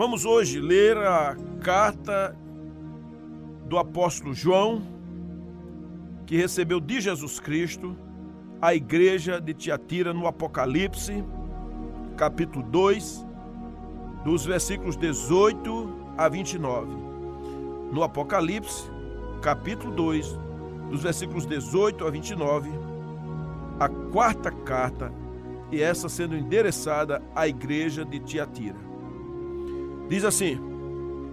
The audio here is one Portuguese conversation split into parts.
Vamos hoje ler a carta do apóstolo João, que recebeu de Jesus Cristo, a igreja de Tiatira, no Apocalipse, capítulo 2, dos versículos 18 a 29. No Apocalipse, capítulo 2, dos versículos 18 a 29, a quarta carta, e essa sendo endereçada à igreja de Tiatira. Diz assim: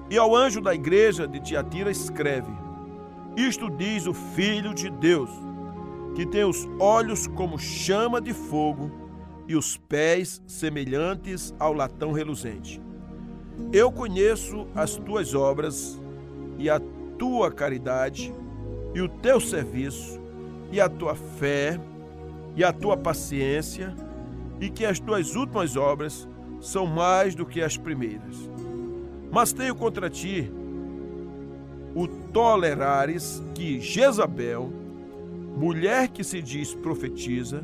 e ao anjo da igreja de Tiatira escreve: isto diz o Filho de Deus, que tem os olhos como chama de fogo e os pés semelhantes ao latão reluzente. Eu conheço as tuas obras e a tua caridade e o teu serviço e a tua fé e a tua paciência, e que as tuas últimas obras são mais do que as primeiras. Mas tenho contra ti o tolerares que Jezabel, mulher que se diz profetiza,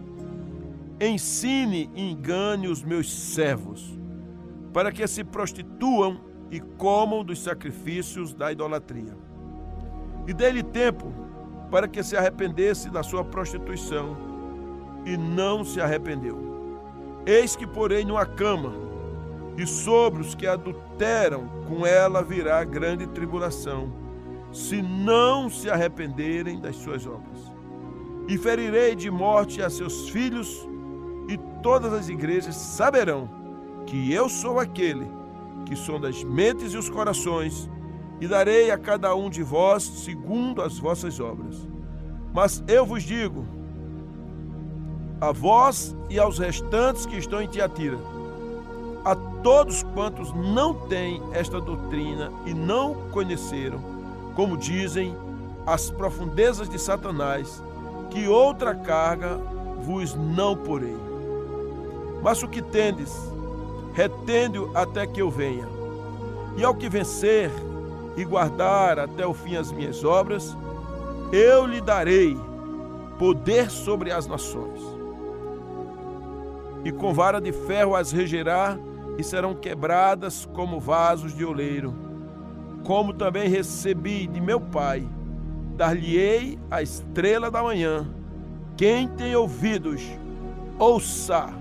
ensine e engane os meus servos, para que se prostituam e comam dos sacrifícios da idolatria. E dei-lhe tempo para que se arrependesse da sua prostituição, e não se arrependeu. Eis que porém numa cama, e sobre os que adulteram com ela virá grande tribulação, se não se arrependerem das suas obras. E ferirei de morte a seus filhos, e todas as igrejas saberão que eu sou aquele que sonda as mentes e os corações, e darei a cada um de vós segundo as vossas obras. Mas eu vos digo, a vós e aos restantes que estão em Tiatira, a todos quantos não têm esta doutrina e não conheceram, como dizem, as profundezas de Satanás, que outra carga vos não porei. Mas o que tendes, retende-o até que eu venha. E ao que vencer e guardar até o fim as minhas obras, eu lhe darei poder sobre as nações. E com vara de ferro as regerá, e serão quebradas como vasos de oleiro. Como também recebi de meu Pai, dar-lhe-ei a estrela da manhã. Quem tem ouvidos, ouça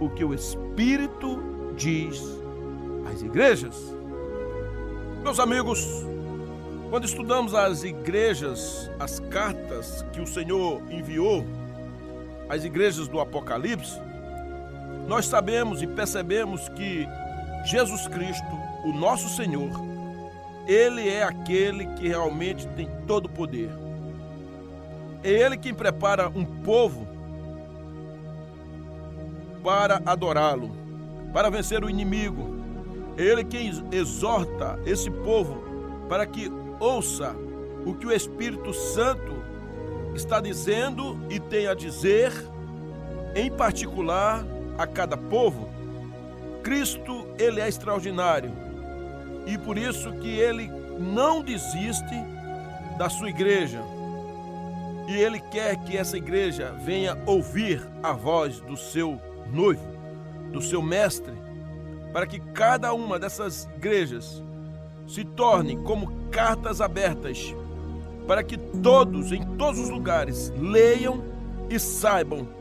o que o Espírito diz às igrejas. Meus amigos, quando estudamos as igrejas, as cartas que o Senhor enviou às igrejas do Apocalipse, nós sabemos e percebemos que Jesus Cristo, o nosso Senhor, Ele é aquele que realmente tem todo o poder. É Ele quem prepara um povo para adorá-lo, para vencer o inimigo. É Ele quem exorta esse povo para que ouça o que o Espírito Santo está dizendo e tem a dizer, em particular a cada povo. Cristo, Ele é extraordinário, e por isso que Ele não desiste da sua igreja, e Ele quer que essa igreja venha ouvir a voz do seu noivo, do seu mestre, para que cada uma dessas igrejas se torne como cartas abertas, para que todos, em todos os lugares, leiam e saibam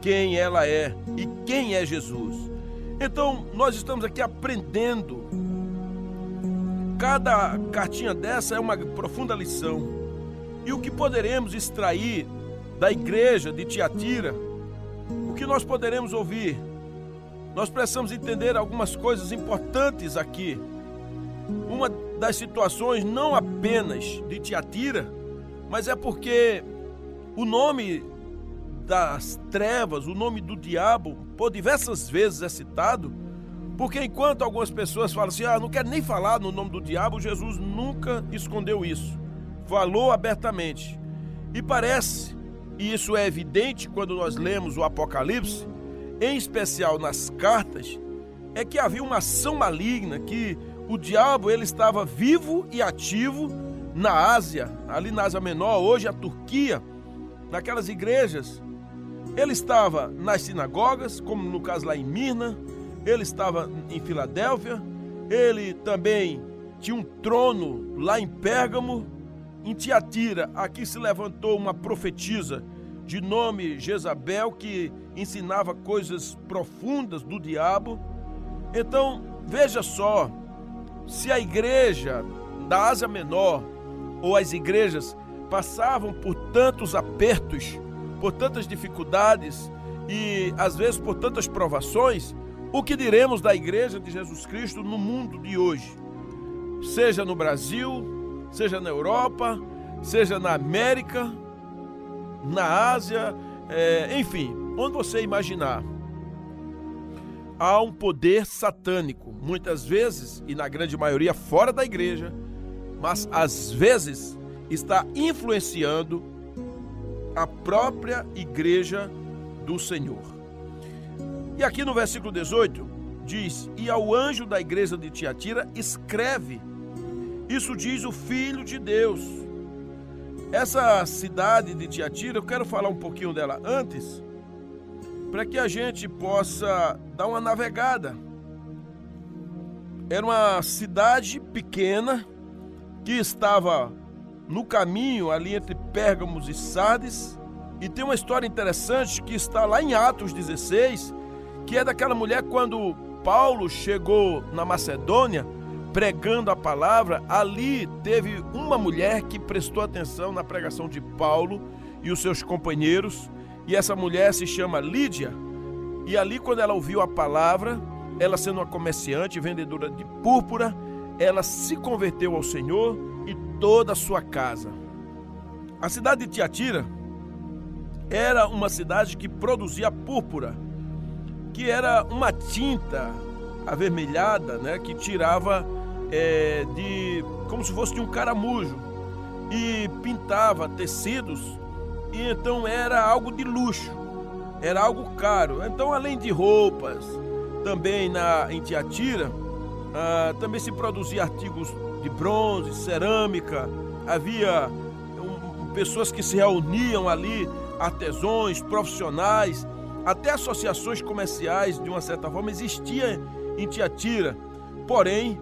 quem ela é e quem é Jesus. Então, nós estamos aqui aprendendo. Cada cartinha dessa é uma profunda lição. E o que poderemos extrair da igreja de Tiatira? O que nós poderemos ouvir? Nós precisamos entender algumas coisas importantes aqui. Uma das situações não apenas de Tiatira, mas é porque o nome das trevas, o nome do diabo, por diversas vezes é citado. Porque enquanto algumas pessoas falam assim, não quero nem falar no nome do diabo, Jesus nunca escondeu isso. Falou abertamente. E parece, e isso é evidente quando nós lemos o Apocalipse, em especial nas cartas, é que havia uma ação maligna, que o diabo ele estava vivo e ativo na Ásia, ali na Ásia Menor, hoje a Turquia, naquelas igrejas. Ele estava nas sinagogas, como no caso lá em Esmirna. Ele estava em Filadélfia, Ele também tinha um trono lá em Pérgamo. Em Tiatira, aqui se levantou uma profetisa de nome Jezabel, que ensinava coisas profundas do diabo. Então, veja só, se a igreja da Ásia Menor ou as igrejas passavam por tantos apertos, por tantas dificuldades e às vezes por tantas provações, o que diremos da igreja de Jesus Cristo no mundo de hoje? Seja no Brasil, seja na Europa, seja na América, na Ásia, enfim, onde você imaginar. Há um poder satânico, muitas vezes, e na grande maioria fora da igreja, mas às vezes está influenciando a própria igreja do Senhor. E aqui no versículo 18 diz: e ao anjo da igreja de Tiatira escreve, isso diz o Filho de Deus. Essa cidade de Tiatira, eu quero falar um pouquinho dela antes, para que a gente possa dar uma navegada. Era uma cidade pequena que estava no caminho ali entre Pérgamo e Sardes, e tem uma história interessante que está lá em Atos 16, que é daquela mulher quando Paulo chegou na Macedônia pregando a palavra. Ali teve uma mulher que prestou atenção na pregação de Paulo e os seus companheiros, e essa mulher se chama Lídia, e ali quando ela ouviu a palavra, ela sendo uma comerciante, vendedora de púrpura, ela se converteu ao Senhor e toda a sua casa. A cidade de Tiatira era uma cidade que produzia púrpura, que era uma tinta avermelhada, né, que tirava como se fosse de um caramujo, e pintava tecidos. E então era algo de luxo, era algo caro. Então, além de roupas, também em Tiatira, também se produzia artigos de bronze, cerâmica. Havia pessoas que se reuniam ali, artesãos, profissionais, até associações comerciais, de uma certa forma, existia em Tiatira. Porém,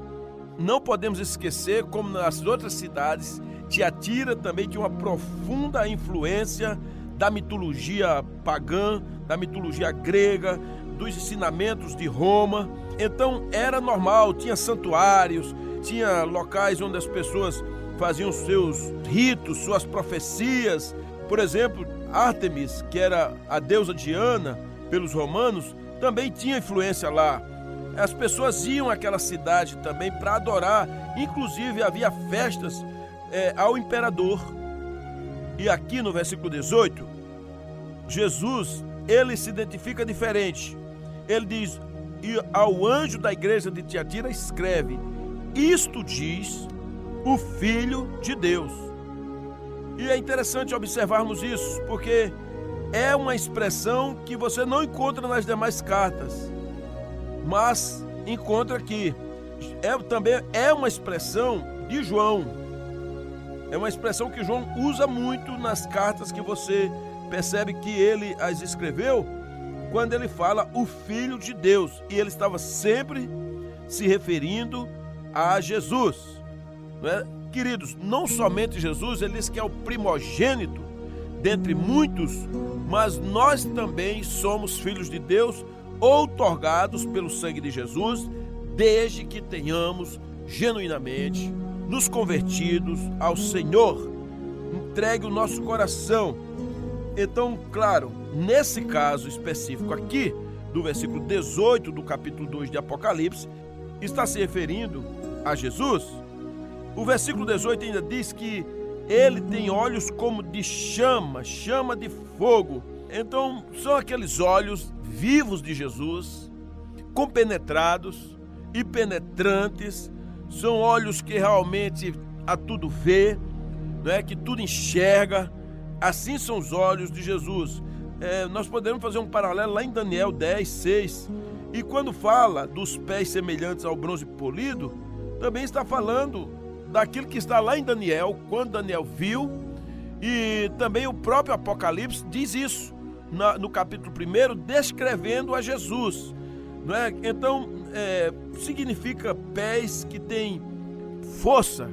não podemos esquecer, como nas outras cidades, Tiatira também tinha uma profunda influência da mitologia pagã, da mitologia grega, dos ensinamentos de Roma. Então era normal, tinha santuários, tinha locais onde as pessoas faziam seus ritos, suas profecias. Por exemplo, Ártemis, que era a deusa Diana pelos romanos, também tinha influência lá. As pessoas iam àquela cidade também para adorar, inclusive havia festas ao imperador. E aqui no versículo 18, Jesus, ele se identifica diferente. Ele diz: e ao anjo da igreja de Tiatira escreve, isto diz o Filho de Deus. E é interessante observarmos isso, porque é uma expressão que você não encontra nas demais cartas, mas encontra aqui. Também é uma expressão de João. É uma expressão que João usa muito nas cartas, que você percebe que ele as escreveu, quando ele fala o Filho de Deus. E ele estava sempre se referindo a Jesus. Não é? Queridos, não somente Jesus, ele diz que é o primogênito dentre muitos, mas nós também somos filhos de Deus, outorgados pelo sangue de Jesus, desde que tenhamos genuinamente nos convertidos ao Senhor, entregue o nosso coração. Então, claro, nesse caso específico aqui, do versículo 18 do capítulo 2 de Apocalipse, está se referindo a Jesus. O versículo 18 ainda diz que ele tem olhos como de chama de fogo. Então, são aqueles olhos vivos de Jesus, compenetrados e penetrantes. São olhos que realmente a tudo vê, né? Que tudo enxerga. Assim são os olhos de Jesus. Nós podemos fazer um paralelo lá em Daniel 10, 6. E quando fala dos pés semelhantes ao bronze polido, também está falando daquilo que está lá em Daniel, quando Daniel viu. E também o próprio Apocalipse diz isso, no capítulo 1, descrevendo a Jesus. né? Então, significa pés que tem força,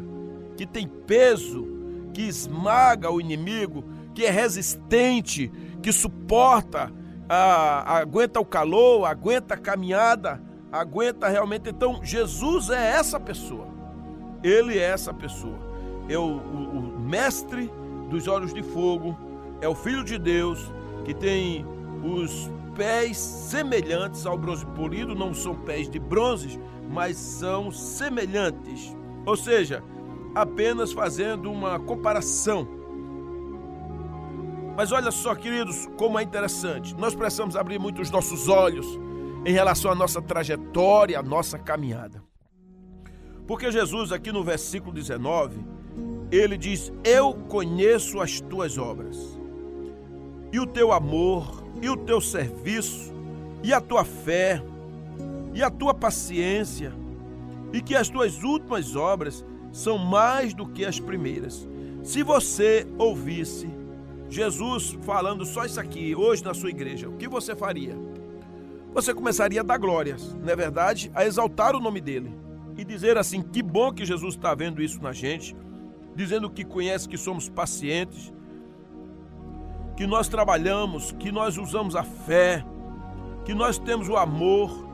que tem peso, que esmaga o inimigo, que é resistente, que suporta, aguenta o calor, aguenta a caminhada, aguenta realmente. Então, Jesus é essa pessoa. Ele é essa pessoa. É o mestre dos olhos de fogo, é o Filho de Deus, que tem os pés semelhantes ao bronze polido, não são pés de bronze, mas são semelhantes. Ou seja, apenas fazendo uma comparação. Mas olha só, queridos, como é interessante. Nós precisamos abrir muito os nossos olhos em relação à nossa trajetória, à nossa caminhada. Porque Jesus, aqui no versículo 19, ele diz: eu conheço as tuas obras, e o teu amor, e o teu serviço, e a tua fé, e a tua paciência, e que as tuas últimas obras são mais do que as primeiras. Se você ouvisse Jesus falando só isso aqui hoje na sua igreja, o que você faria? Você começaria a dar glórias, não é verdade? A exaltar o nome dele e dizer assim: que bom que Jesus está vendo isso na gente, dizendo que conhece, que somos pacientes, que nós trabalhamos, que nós usamos a fé, que nós temos o amor,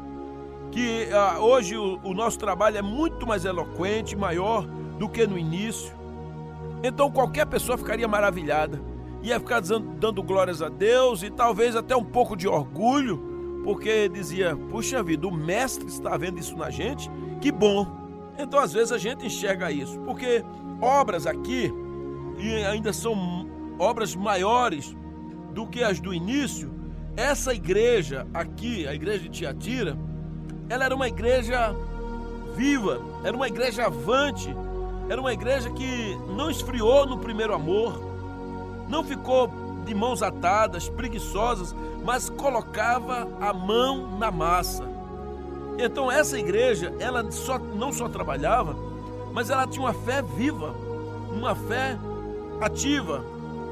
que hoje o nosso trabalho é muito mais eloquente, maior do que no início. Então qualquer pessoa ficaria maravilhada, ia ficar dando glórias a Deus e talvez até um pouco de orgulho, porque dizia: puxa vida, o mestre está vendo isso na gente, que bom. Então às vezes a gente enxerga isso, porque obras aqui, e ainda são obras maiores do que as do início. Essa igreja aqui, a igreja de Tiatira, ela era uma igreja viva, era uma igreja avante, era uma igreja que não esfriou no primeiro amor, não ficou de mãos atadas, preguiçosas, mas colocava a mão na massa. Então essa igreja, ela não só trabalhava, mas ela tinha uma fé viva, uma fé ativa,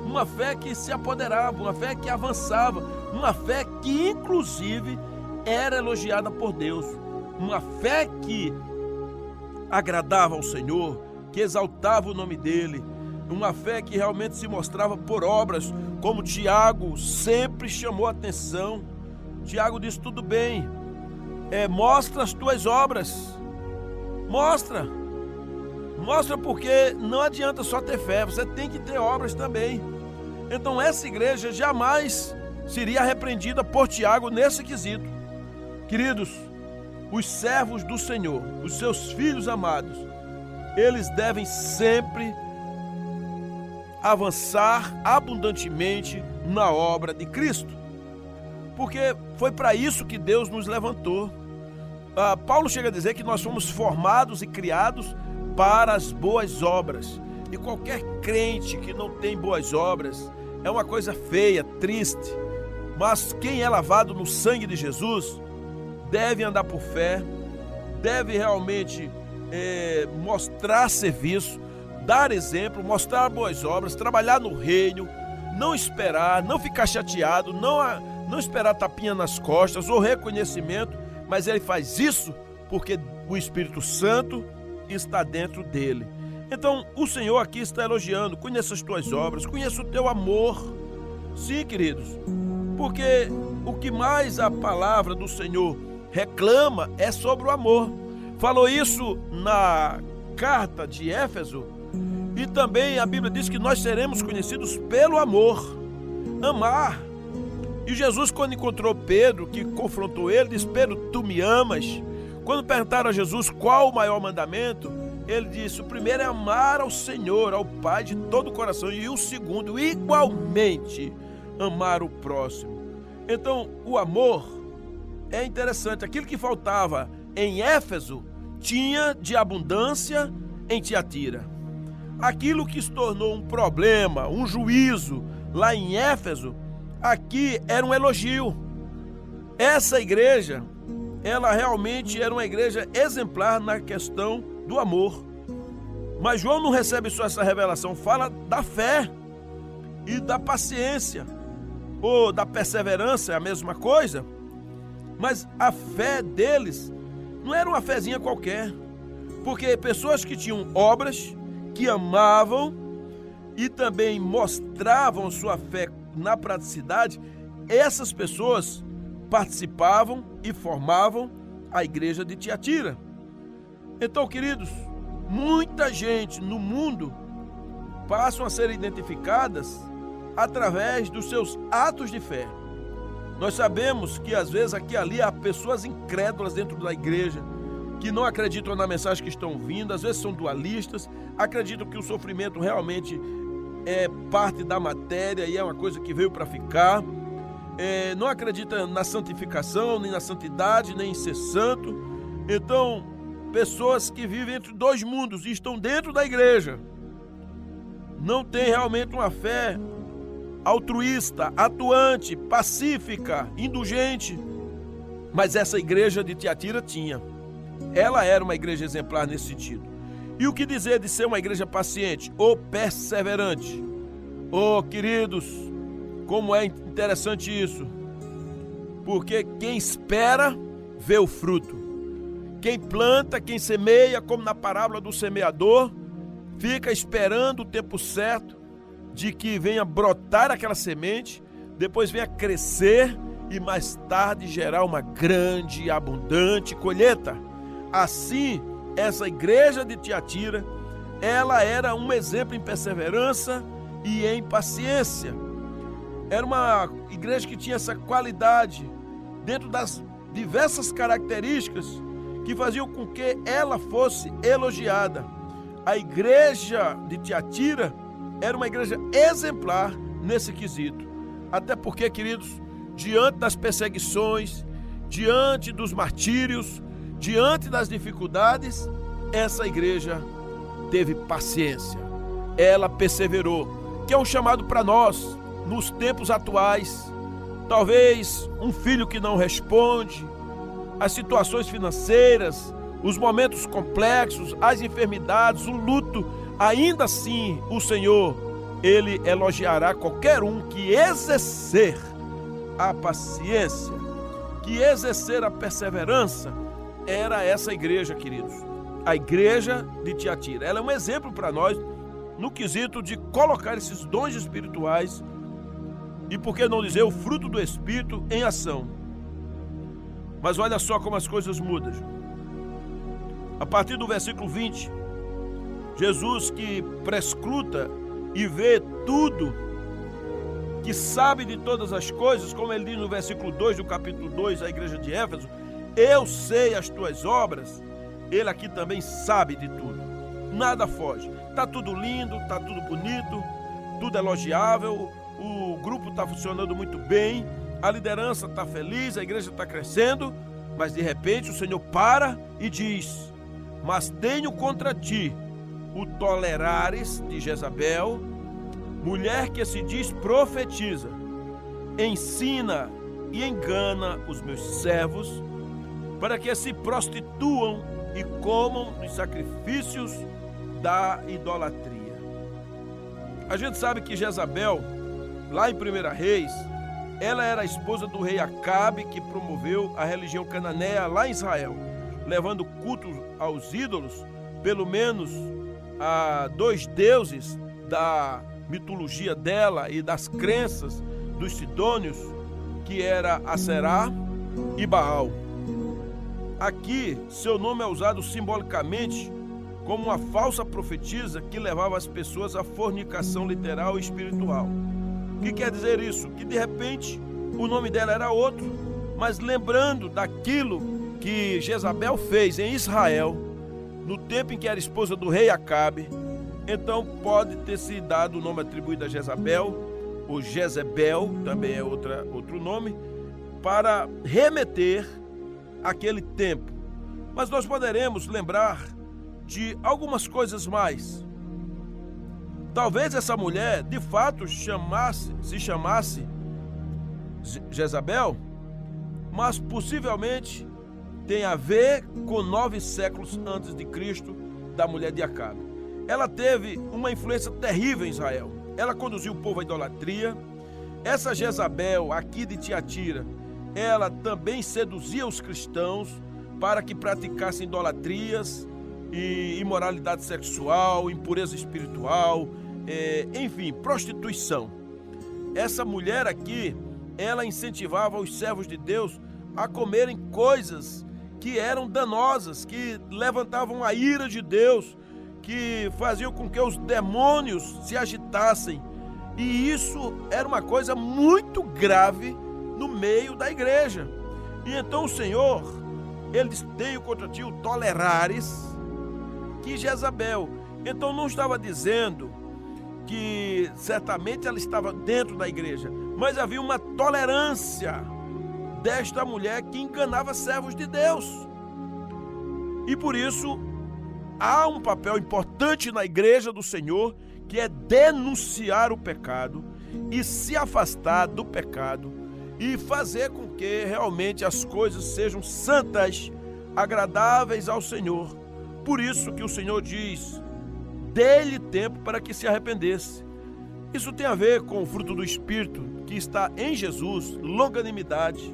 uma fé que se apoderava, uma fé que avançava, uma fé que inclusive era elogiada por Deus, uma fé que agradava ao Senhor, que exaltava o nome dele, uma fé que realmente se mostrava por obras, como Tiago sempre chamou a atenção. Tiago disse: tudo bem, mostra as tuas obras, mostra, porque não adianta só ter fé, você tem que ter obras também. Então essa igreja jamais seria repreendida por Tiago nesse quesito. Queridos, os servos do Senhor, os seus filhos amados, eles devem sempre avançar abundantemente na obra de Cristo, porque foi para isso que Deus nos levantou. Paulo chega a dizer que nós fomos formados e criados para as boas obras, e qualquer crente que não tem boas obras é uma coisa feia, triste. Mas quem é lavado no sangue de Jesus deve andar por fé, deve realmente mostrar serviço, dar exemplo, mostrar boas obras, trabalhar no reino, não esperar, não ficar chateado, não esperar tapinha nas costas ou reconhecimento, mas ele faz isso porque o Espírito Santo está dentro dele. Então o Senhor aqui está elogiando: conheça as tuas obras, conheça o teu amor. Sim, queridos, porque o que mais a palavra do Senhor reclama é sobre o amor. Falou isso na carta de Éfeso, e também a Bíblia diz que nós seremos conhecidos pelo amor, amar. E Jesus, quando encontrou Pedro, que confrontou ele, disse: Pedro, tu me amas? Quando perguntaram a Jesus qual o maior mandamento, ele disse: o primeiro é amar ao Senhor, ao Pai, de todo o coração, e o segundo, igualmente, amar o próximo. Então, o amor é interessante. Aquilo que faltava em Éfeso tinha de abundância em Tiatira. Aquilo que se tornou um problema, um juízo lá em Éfeso, aqui era um elogio. Essa igreja, ela realmente era uma igreja exemplar na questão do amor. Mas João não recebe só essa revelação, fala da fé e da paciência, ou da perseverança, é a mesma coisa. Mas a fé deles não era uma fezinha qualquer, porque pessoas que tinham obras, que amavam e também mostravam sua fé na praticidade, essas pessoas participavam e formavam a igreja de Tiatira. Então, queridos, muita gente no mundo passam a ser identificadas através dos seus atos de fé. Nós sabemos que às vezes aqui e ali há pessoas incrédulas dentro da igreja, que não acreditam na mensagem que estão ouvindo, às vezes são dualistas, acreditam que o sofrimento realmente é parte da matéria e é uma coisa que veio para ficar, não acreditam na santificação, nem na santidade, nem em ser santo. Então, pessoas que vivem entre dois mundos e estão dentro da igreja, não têm realmente uma fé altruísta, atuante, pacífica, indulgente. Mas essa igreja de Tiatira tinha. Ela era uma igreja exemplar nesse sentido. E o que dizer de ser uma igreja paciente ou perseverante? Oh, queridos, como é interessante isso. Porque quem espera vê o fruto. Quem planta, quem semeia, como na parábola do semeador, fica esperando o tempo certo de que venha brotar aquela semente, depois venha crescer e mais tarde gerar uma grande e abundante colheita. Assim, essa igreja de Tiatira, ela era um exemplo em perseverança e em paciência. Era uma igreja que tinha essa qualidade dentro das diversas características que faziam com que ela fosse elogiada. A igreja de Tiatira era uma igreja exemplar nesse quesito. Até porque, queridos, diante das perseguições, diante dos martírios, diante das dificuldades, essa igreja teve paciência. Ela perseverou, que é um chamado para nós nos tempos atuais. Talvez um filho que não responde, as situações financeiras, os momentos complexos, as enfermidades, o luto. Ainda assim, o Senhor, Ele elogiará qualquer um que exercer a paciência, que exercer a perseverança. Era essa igreja, queridos, a igreja de Tiatira. Ela é um exemplo para nós no quesito de colocar esses dons espirituais e, por que não dizer, o fruto do Espírito em ação. Mas olha só como as coisas mudam. A partir do versículo 20... Jesus, que prescruta e vê tudo, que sabe de todas as coisas, como ele diz no versículo 2 do capítulo 2 da igreja de Éfeso, eu sei as tuas obras. Ele aqui também sabe de tudo, nada foge. Está tudo lindo, está tudo bonito, tudo elogiável, o grupo está funcionando muito bem, a liderança está feliz, a igreja está crescendo, mas de repente o Senhor para e diz: mas tenho contra ti o tolerares de Jezabel, mulher que se diz profetiza, ensina e engana os meus servos, para que se prostituam e comam os sacrifícios da idolatria. A gente sabe que Jezabel, lá em 1 Reis, ela era a esposa do rei Acabe, que promoveu a religião cananeia lá em Israel, levando culto aos ídolos, pelo menos a dois deuses da mitologia dela e das crenças dos Sidônios, que era Aserá e Baal. Aqui, seu nome é usado simbolicamente como uma falsa profetisa que levava as pessoas à fornicação literal e espiritual. O que quer dizer isso? Que de repente o nome dela era outro, mas lembrando daquilo que Jezabel fez em Israel, no tempo em que era esposa do rei Acabe, então pode ter se dado o nome atribuído a Jezabel, ou Jezebel, também é outro nome, para remeter àquele tempo. Mas nós poderemos lembrar de algumas coisas mais. Talvez essa mulher, de fato, se chamasse Jezabel, mas possivelmente tem a ver com 9 séculos antes de Cristo, da mulher de Acabe. Ela teve uma influência terrível em Israel. Ela conduziu o povo à idolatria. Essa Jezabel, aqui de Tiatira, ela também seduzia os cristãos para que praticassem idolatrias e imoralidade sexual, impureza espiritual, enfim, prostituição. Essa mulher aqui, ela incentivava os servos de Deus a comerem coisas que eram danosas, que levantavam a ira de Deus, que faziam com que os demônios se agitassem. E isso era uma coisa muito grave no meio da igreja. E então o Senhor, ele disse: tenho contra ti o tolerares que Jezabel. Então não estava dizendo que certamente ela estava dentro da igreja, mas havia uma tolerância desta mulher que enganava servos de Deus. E por isso há um papel importante na igreja do Senhor, que é denunciar o pecado e se afastar do pecado e fazer com que realmente as coisas sejam santas, agradáveis ao Senhor. Por isso que o Senhor diz: dê-lhe tempo para que se arrependesse. Isso tem a ver com o fruto do Espírito que está em Jesus, longanimidade,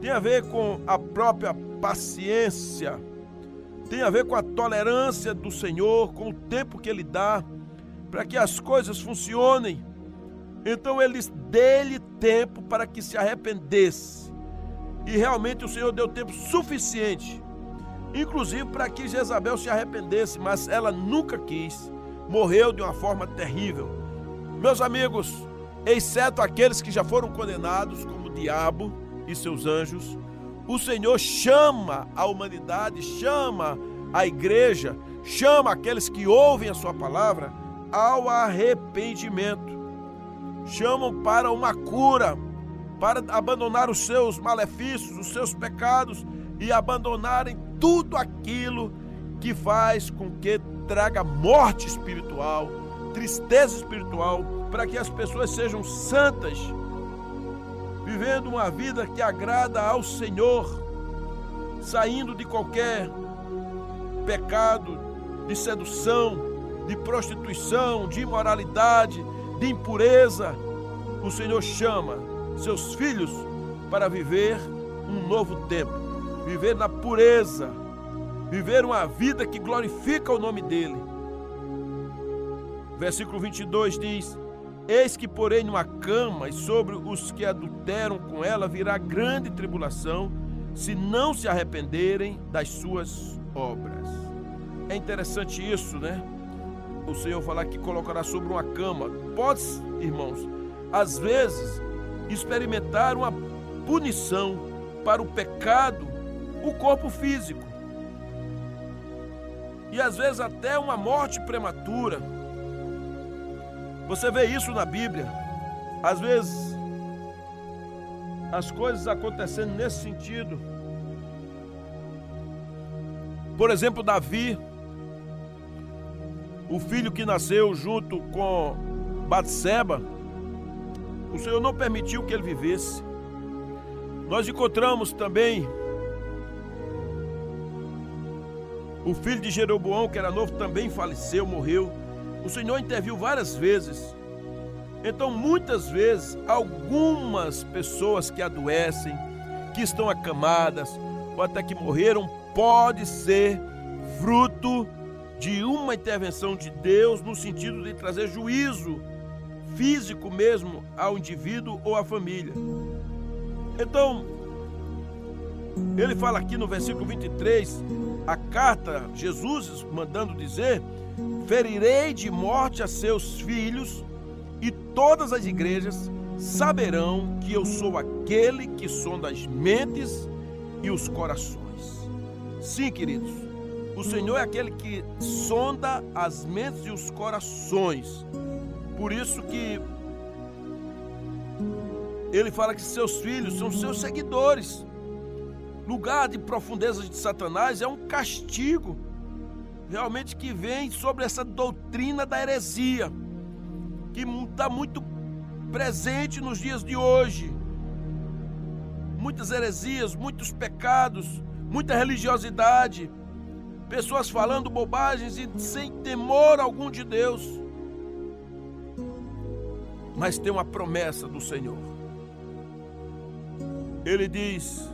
tem a ver com a própria paciência, tem a ver com a tolerância do Senhor, com o tempo que Ele dá para que as coisas funcionem. Então ele deu-lhe tempo para que se arrependesse. E realmente o Senhor deu tempo suficiente, inclusive para que Jezabel se arrependesse, mas ela nunca quis, morreu de uma forma terrível. Meus amigos, exceto aqueles que já foram condenados, como o diabo e seus anjos, o Senhor chama a humanidade, chama a igreja, chama aqueles que ouvem a sua palavra ao arrependimento, chamam para uma cura, para abandonar os seus malefícios, os seus pecados e abandonarem tudo aquilo que faz com que traga morte espiritual, tristeza espiritual, para que as pessoas sejam santas, vivendo uma vida que agrada ao Senhor, saindo de qualquer pecado, de sedução, de prostituição, de imoralidade, de impureza. O Senhor chama seus filhos para viver um novo tempo, viver na pureza, viver uma vida que glorifica o nome dEle. Versículo 22 diz: eis que porém numa cama e sobre os que adulteram com ela virá grande tribulação, se não se arrependerem das suas obras. É interessante isso, né? O Senhor falar que colocará sobre uma cama. Pode, irmãos, às vezes experimentar uma punição para o pecado, o corpo físico, e às vezes até uma morte prematura. Você vê isso na Bíblia. Às vezes as coisas acontecendo nesse sentido. Por exemplo, Davi, o filho que nasceu junto com Batseba, o Senhor não permitiu que ele vivesse. Nós encontramos também o filho de Jeroboão, que era novo, também faleceu, morreu. O Senhor interviu várias vezes. Então, muitas vezes, algumas pessoas que adoecem, que estão acamadas ou até que morreram, pode ser fruto de uma intervenção de Deus no sentido de trazer juízo físico mesmo ao indivíduo ou à família. Então, ele fala aqui no versículo 23, a carta, Jesus mandando dizer: ferirei de morte a seus filhos, e todas as igrejas saberão que eu sou aquele que sonda as mentes e os corações. Sim, queridos, o Senhor é aquele que sonda as mentes e os corações. Por isso que ele fala que seus filhos são seus seguidores. Lugar de profundezas de Satanás é um castigo realmente que vem sobre essa doutrina da heresia, que está muito presente nos dias de hoje. Muitas heresias, muitos pecados, muita religiosidade, pessoas falando bobagens e sem temor algum de Deus. Mas tem uma promessa do Senhor. ele diz,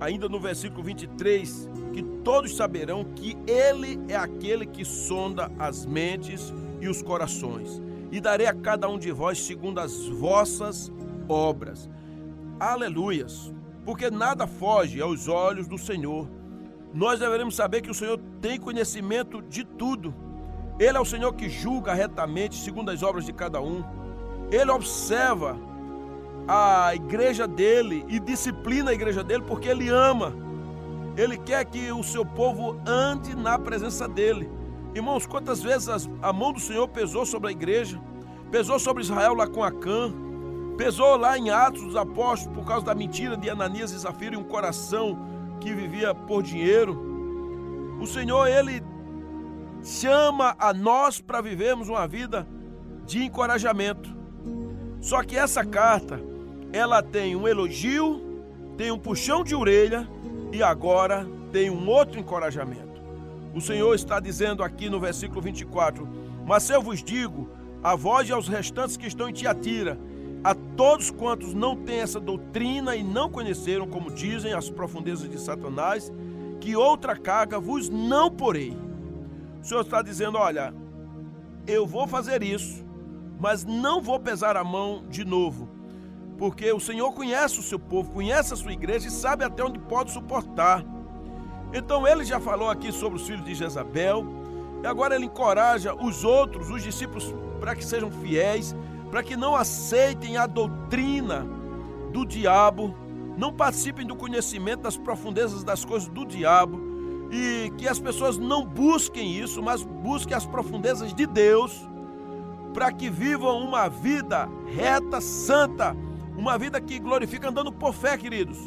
ainda no versículo 23, que todos saberão que ele é aquele que sonda as mentes e os corações, e darei a cada um de vós segundo as vossas obras. Aleluias! Porque nada foge aos olhos do Senhor. Nós devemos saber que o Senhor tem conhecimento de tudo. Ele é o Senhor que julga retamente segundo as obras de cada um. Ele observa a igreja dele e disciplina a igreja dele porque ele ama. Ele quer que o seu povo ande na presença dele. Irmãos, quantas vezes a mão do Senhor pesou sobre a igreja, pesou sobre Israel lá com Acã, pesou lá em Atos dos Apóstolos por causa da mentira de Ananias e Zafira e um coração que vivia por dinheiro. O Senhor, ele chama a nós para vivermos uma vida de encorajamento. Só que essa carta, ela tem um elogio, tem um puxão de orelha e agora tem um outro encorajamento. O Senhor está dizendo aqui no versículo 24, mas eu vos digo, a vós e aos restantes que estão em Tiatira, a todos quantos não têm essa doutrina e não conheceram, como dizem, as profundezas de Satanás, que outra carga vos não porei. O Senhor está dizendo, olha, eu vou fazer isso, mas não vou pesar a mão de novo, porque o Senhor conhece o seu povo, conhece a sua igreja e sabe até onde pode suportar. Então ele já falou aqui sobre os filhos de Jezabel, e agora ele encoraja os outros, os discípulos, para que sejam fiéis, para que não aceitem a doutrina do diabo, não participem do conhecimento das profundezas das coisas do diabo, e que as pessoas não busquem isso, mas busquem as profundezas de Deus, para que vivam uma vida reta, santa, uma vida que glorifica andando por fé, queridos.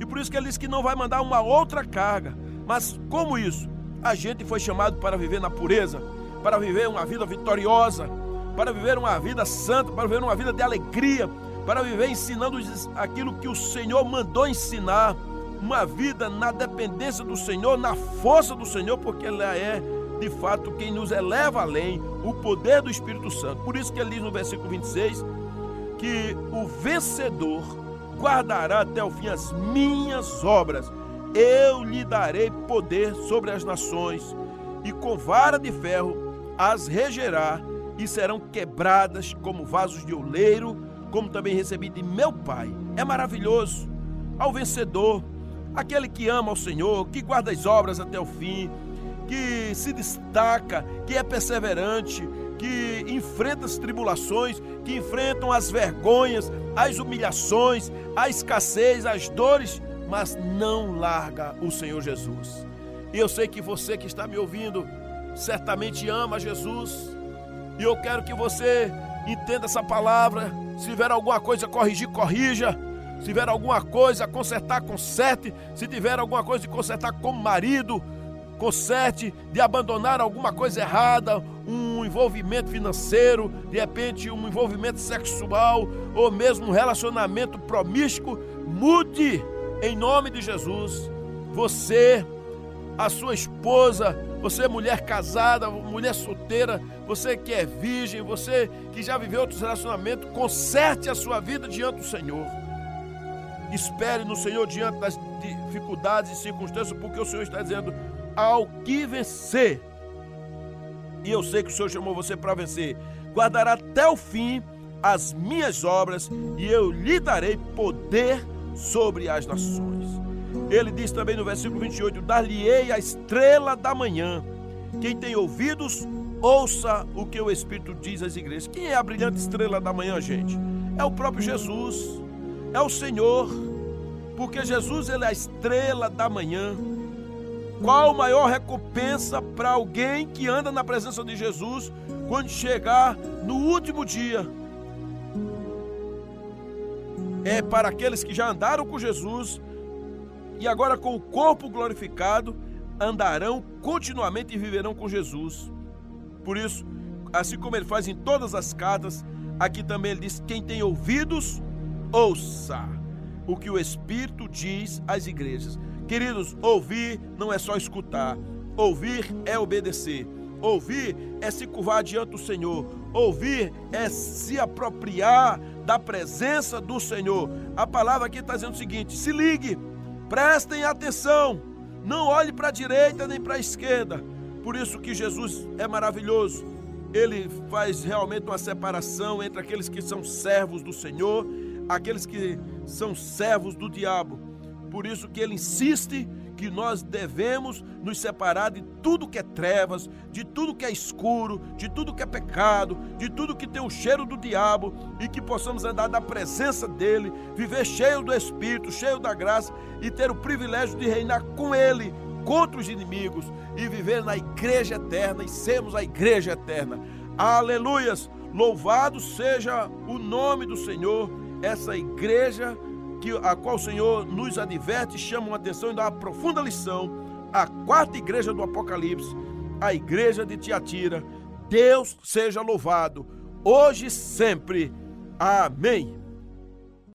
E por isso que ele diz que não vai mandar uma outra carga. Mas como isso? A gente foi chamado para viver na pureza, para viver uma vida vitoriosa, para viver uma vida santa, para viver uma vida de alegria, para viver ensinando aquilo que o Senhor mandou ensinar, uma vida na dependência do Senhor, na força do Senhor, porque ela é, de fato, quem nos eleva além, o poder do Espírito Santo. Por isso que ele diz no versículo 26, que o vencedor guardará até o fim as minhas obras, eu lhe darei poder sobre as nações, e com vara de ferro as regerá, e serão quebradas como vasos de oleiro, como também recebi de meu Pai. É maravilhoso, ao vencedor, aquele que ama ao Senhor, que guarda as obras até o fim, que se destaca, que é perseverante, que enfrenta as tribulações, que enfrentam as vergonhas, as humilhações, a escassez, as dores, mas não larga o Senhor Jesus. E eu sei que você que está me ouvindo certamente ama Jesus, e eu quero que você entenda essa palavra. Se tiver alguma coisa a corrigir, corrija. Se tiver alguma coisa a consertar, conserte. Se tiver alguma coisa de consertar como marido, conserte. De abandonar alguma coisa errada, um envolvimento financeiro, de repente um envolvimento sexual ou mesmo um relacionamento promíscuo, mude em nome de Jesus. Você, a sua esposa, você mulher casada, mulher solteira, você que é virgem, você que já viveu outros relacionamentos, conserte a sua vida diante do Senhor. Espere no Senhor diante das dificuldades e circunstâncias, porque o Senhor está dizendo, ao que vencer, e eu sei que o Senhor chamou você para vencer, guardará até o fim as minhas obras, e eu lhe darei poder sobre as nações. Ele diz também no versículo 28, dar-lhe-ei a estrela da manhã. Quem tem ouvidos, ouça o que o Espírito diz às igrejas. Quem é a brilhante estrela da manhã, gente? É o próprio Jesus, é o Senhor, porque Jesus, ele é a estrela da manhã. Qual a maior recompensa para alguém que anda na presença de Jesus quando chegar no último dia? É para aqueles que já andaram com Jesus e agora com o corpo glorificado, andarão continuamente e viverão com Jesus. Por isso, assim como ele faz em todas as cartas, aqui também ele diz, quem tem ouvidos, ouça o que o Espírito diz às igrejas. Queridos, ouvir não é só escutar, ouvir é obedecer, ouvir é se curvar diante do Senhor, Ouvir é se apropriar da presença do Senhor. A palavra aqui está dizendo o seguinte: se ligue, prestem atenção, não olhe para a direita nem para a esquerda. Por isso que Jesus é maravilhoso. Ele faz realmente uma separação entre aqueles que são servos do Senhor, aqueles que são servos do diabo. Por isso que ele insiste que nós devemos nos separar de tudo que é trevas, de tudo que é escuro, de tudo que é pecado, de tudo que tem o cheiro do diabo, e que possamos andar na presença dele, viver cheio do Espírito, cheio da graça, e ter o privilégio de reinar com ele contra os inimigos e viver na igreja eterna, e sermos a igreja eterna. Aleluias! Louvado seja o nome do Senhor. Essa igreja a qual o Senhor nos adverte, chama a atenção e dá uma profunda lição, a quarta igreja do Apocalipse, a igreja de Tiatira. Deus seja louvado, hoje e sempre. Amém.